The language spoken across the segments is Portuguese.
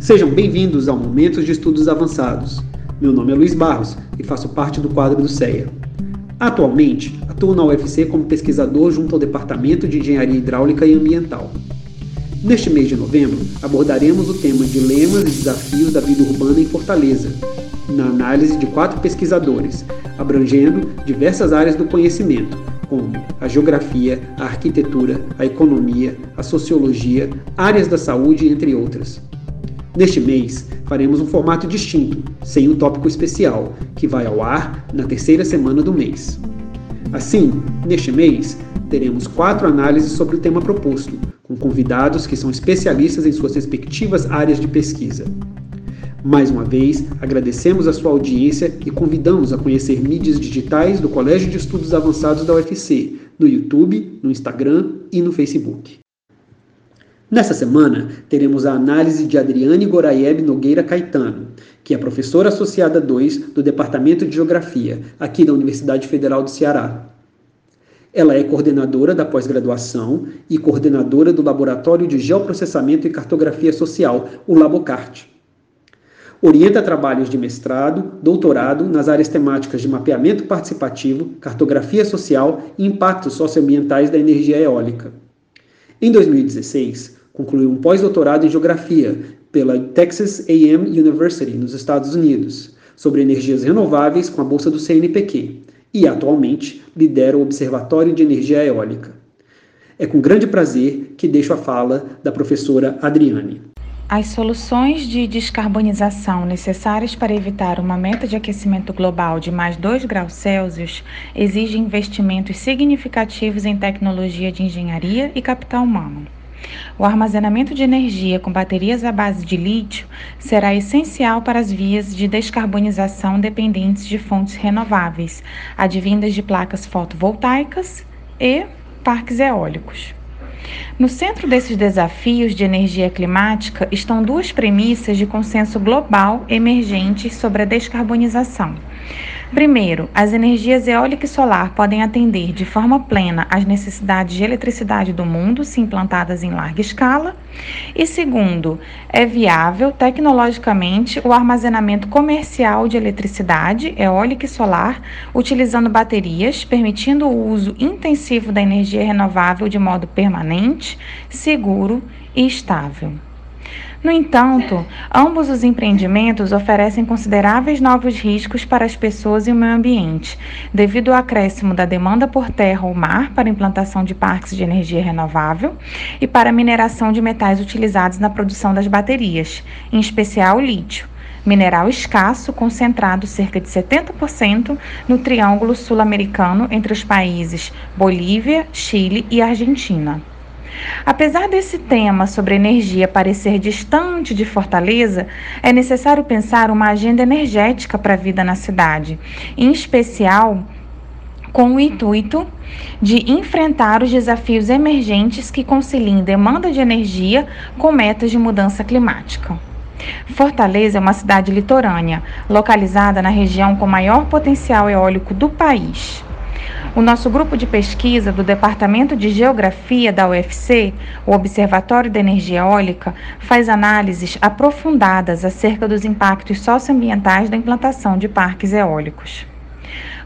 Sejam bem-vindos ao Momentos de Estudos Avançados. Meu nome é Luiz Barros e faço parte do quadro do CEA. Atualmente, atuo na UFC como pesquisador junto ao Departamento de Engenharia Hidráulica e Ambiental. Neste mês de novembro, abordaremos o tema Dilemas e Desafios da Vida Urbana em Fortaleza, na análise de 4 pesquisadores, abrangendo diversas áreas do conhecimento, como a geografia, a arquitetura, a economia, a sociologia, áreas da saúde, entre outras. Neste mês, faremos um formato distinto, sem um tópico especial, que vai ao ar na 3ª semana do mês. Assim, neste mês, teremos 4 análises sobre o tema proposto, com convidados que são especialistas em suas respectivas áreas de pesquisa. Mais uma vez, agradecemos a sua audiência e convidamos a conhecer mídias digitais do Colégio de Estudos Avançados da UFC, no YouTube, no Instagram e no Facebook. Nesta semana, teremos a análise de Adriane Goraieb Nogueira Caetano, que é professora associada 2 do Departamento de Geografia, aqui da Universidade Federal do Ceará. Ela é coordenadora da pós-graduação e coordenadora do Laboratório de Geoprocessamento e Cartografia Social, o Labocarte. Orienta trabalhos de mestrado, doutorado nas áreas temáticas de mapeamento participativo, cartografia social e impactos socioambientais da energia eólica. Em 2016, concluiu um pós-doutorado em geografia pela Texas A&M University, nos Estados Unidos, sobre energias renováveis com a bolsa do CNPq e, atualmente, lidera o Observatório de Energia Eólica. É com grande prazer que deixo a fala da professora Adriane. As soluções de descarbonização necessárias para evitar uma meta de aquecimento global de mais 2 graus Celsius exigem investimentos significativos em tecnologia de engenharia e capital humano. O armazenamento de energia com baterias à base de lítio será essencial para as vias de descarbonização dependentes de fontes renováveis, advindas de placas fotovoltaicas e parques eólicos. No centro desses desafios de energia climática estão 2 premissas de consenso global emergentes sobre a descarbonização. Primeiro, as energias eólica e solar podem atender de forma plena às necessidades de eletricidade do mundo, se implantadas em larga escala. E segundo, é viável tecnologicamente o armazenamento comercial de eletricidade eólica e solar, utilizando baterias, permitindo o uso intensivo da energia renovável de modo permanente, seguro e estável. No entanto, ambos os empreendimentos oferecem consideráveis novos riscos para as pessoas e o meio ambiente, devido ao acréscimo da demanda por terra ou mar para implantação de parques de energia renovável e para a mineração de metais utilizados na produção das baterias, em especial o lítio, mineral escasso concentrado cerca de 70% no Triângulo Sul-Americano entre os países Bolívia, Chile e Argentina. Apesar desse tema sobre energia parecer distante de Fortaleza, é necessário pensar uma agenda energética para a vida na cidade, em especial com o intuito de enfrentar os desafios emergentes que conciliem demanda de energia com metas de mudança climática. Fortaleza é uma cidade litorânea, localizada na região com maior potencial eólico do país. O nosso grupo de pesquisa do Departamento de Geografia da UFC, o Observatório de Energia Eólica, faz análises aprofundadas acerca dos impactos socioambientais da implantação de parques eólicos.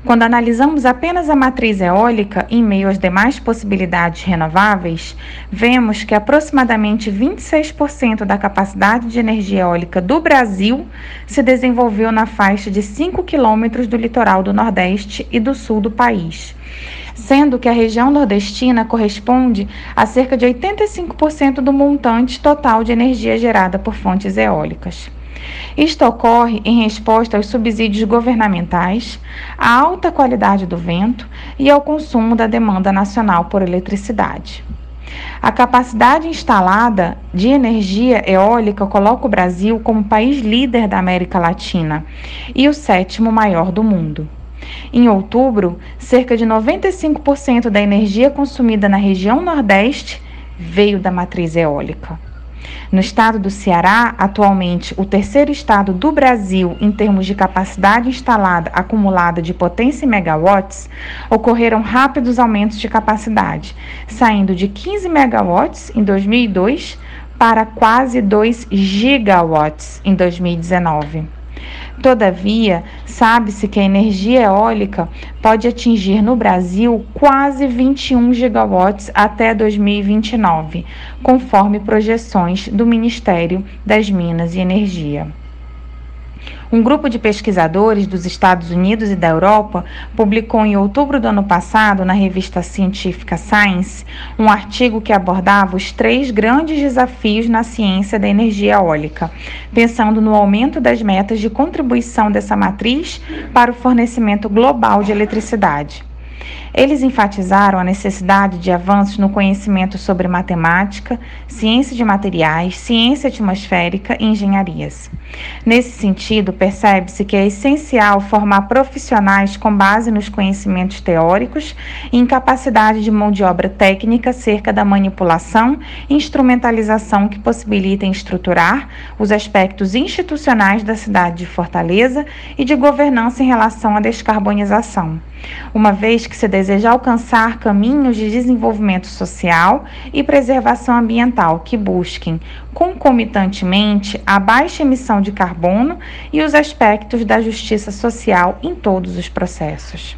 Quando analisamos apenas a matriz eólica em meio às demais possibilidades renováveis, vemos que aproximadamente 26% da capacidade de energia eólica do Brasil se desenvolveu na faixa de 5 quilômetros do litoral do Nordeste e do Sul do país, sendo que a região nordestina corresponde a cerca de 85% do montante total de energia gerada por fontes eólicas. Isto ocorre em resposta aos subsídios governamentais, à alta qualidade do vento e ao consumo da demanda nacional por eletricidade. A capacidade instalada de energia eólica coloca o Brasil como país líder da América Latina e o 7º maior do mundo. Em outubro, cerca de 95% da energia consumida na região Nordeste veio da matriz eólica. No estado do Ceará, atualmente o 3º estado do Brasil em termos de capacidade instalada acumulada de potência em megawatts, ocorreram rápidos aumentos de capacidade, saindo de 15 megawatts em 2002 para quase 2 gigawatts em 2019. Todavia, sabe-se que a energia eólica pode atingir no Brasil quase 21 gigawatts até 2029, conforme projeções do Ministério das Minas e Energia. Um grupo de pesquisadores dos Estados Unidos e da Europa publicou em outubro do ano passado, na revista científica Science, um artigo que abordava os 3 grandes desafios na ciência da energia eólica, pensando no aumento das metas de contribuição dessa matriz para o fornecimento global de eletricidade. Eles enfatizaram a necessidade de avanços no conhecimento sobre matemática, ciência de materiais, ciência atmosférica e engenharias. Nesse sentido, percebe-se que é essencial formar profissionais com base nos conhecimentos teóricos e em capacidade de mão de obra técnica acerca da manipulação e instrumentalização que possibilitem estruturar os aspectos institucionais da cidade de Fortaleza e de governança em relação à descarbonização, uma vez que se deseja alcançar caminhos de desenvolvimento social e preservação ambiental que busquem, concomitantemente, a baixa emissão de carbono e os aspectos da justiça social em todos os processos.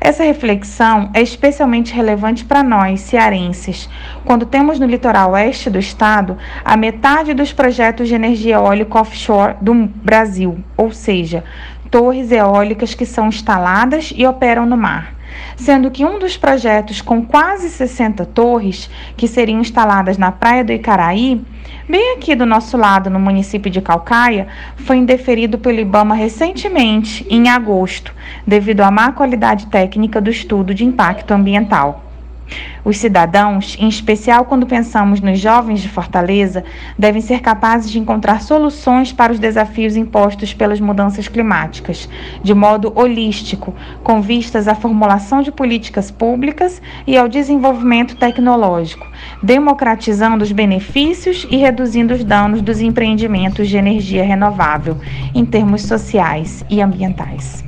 Essa reflexão é especialmente relevante para nós, cearenses, quando temos no litoral oeste do estado a metade dos projetos de energia eólica offshore do Brasil, ou seja, torres eólicas que são instaladas e operam no mar, sendo que um dos projetos com quase 60 torres que seriam instaladas na Praia do Icaraí, bem aqui do nosso lado, no município de Caucaia, foi indeferido pelo Ibama recentemente, em agosto, devido à má qualidade técnica do estudo de impacto ambiental. Os cidadãos, em especial quando pensamos nos jovens de Fortaleza, devem ser capazes de encontrar soluções para os desafios impostos pelas mudanças climáticas, de modo holístico, com vistas à formulação de políticas públicas e ao desenvolvimento tecnológico, democratizando os benefícios e reduzindo os danos dos empreendimentos de energia renovável, em termos sociais e ambientais.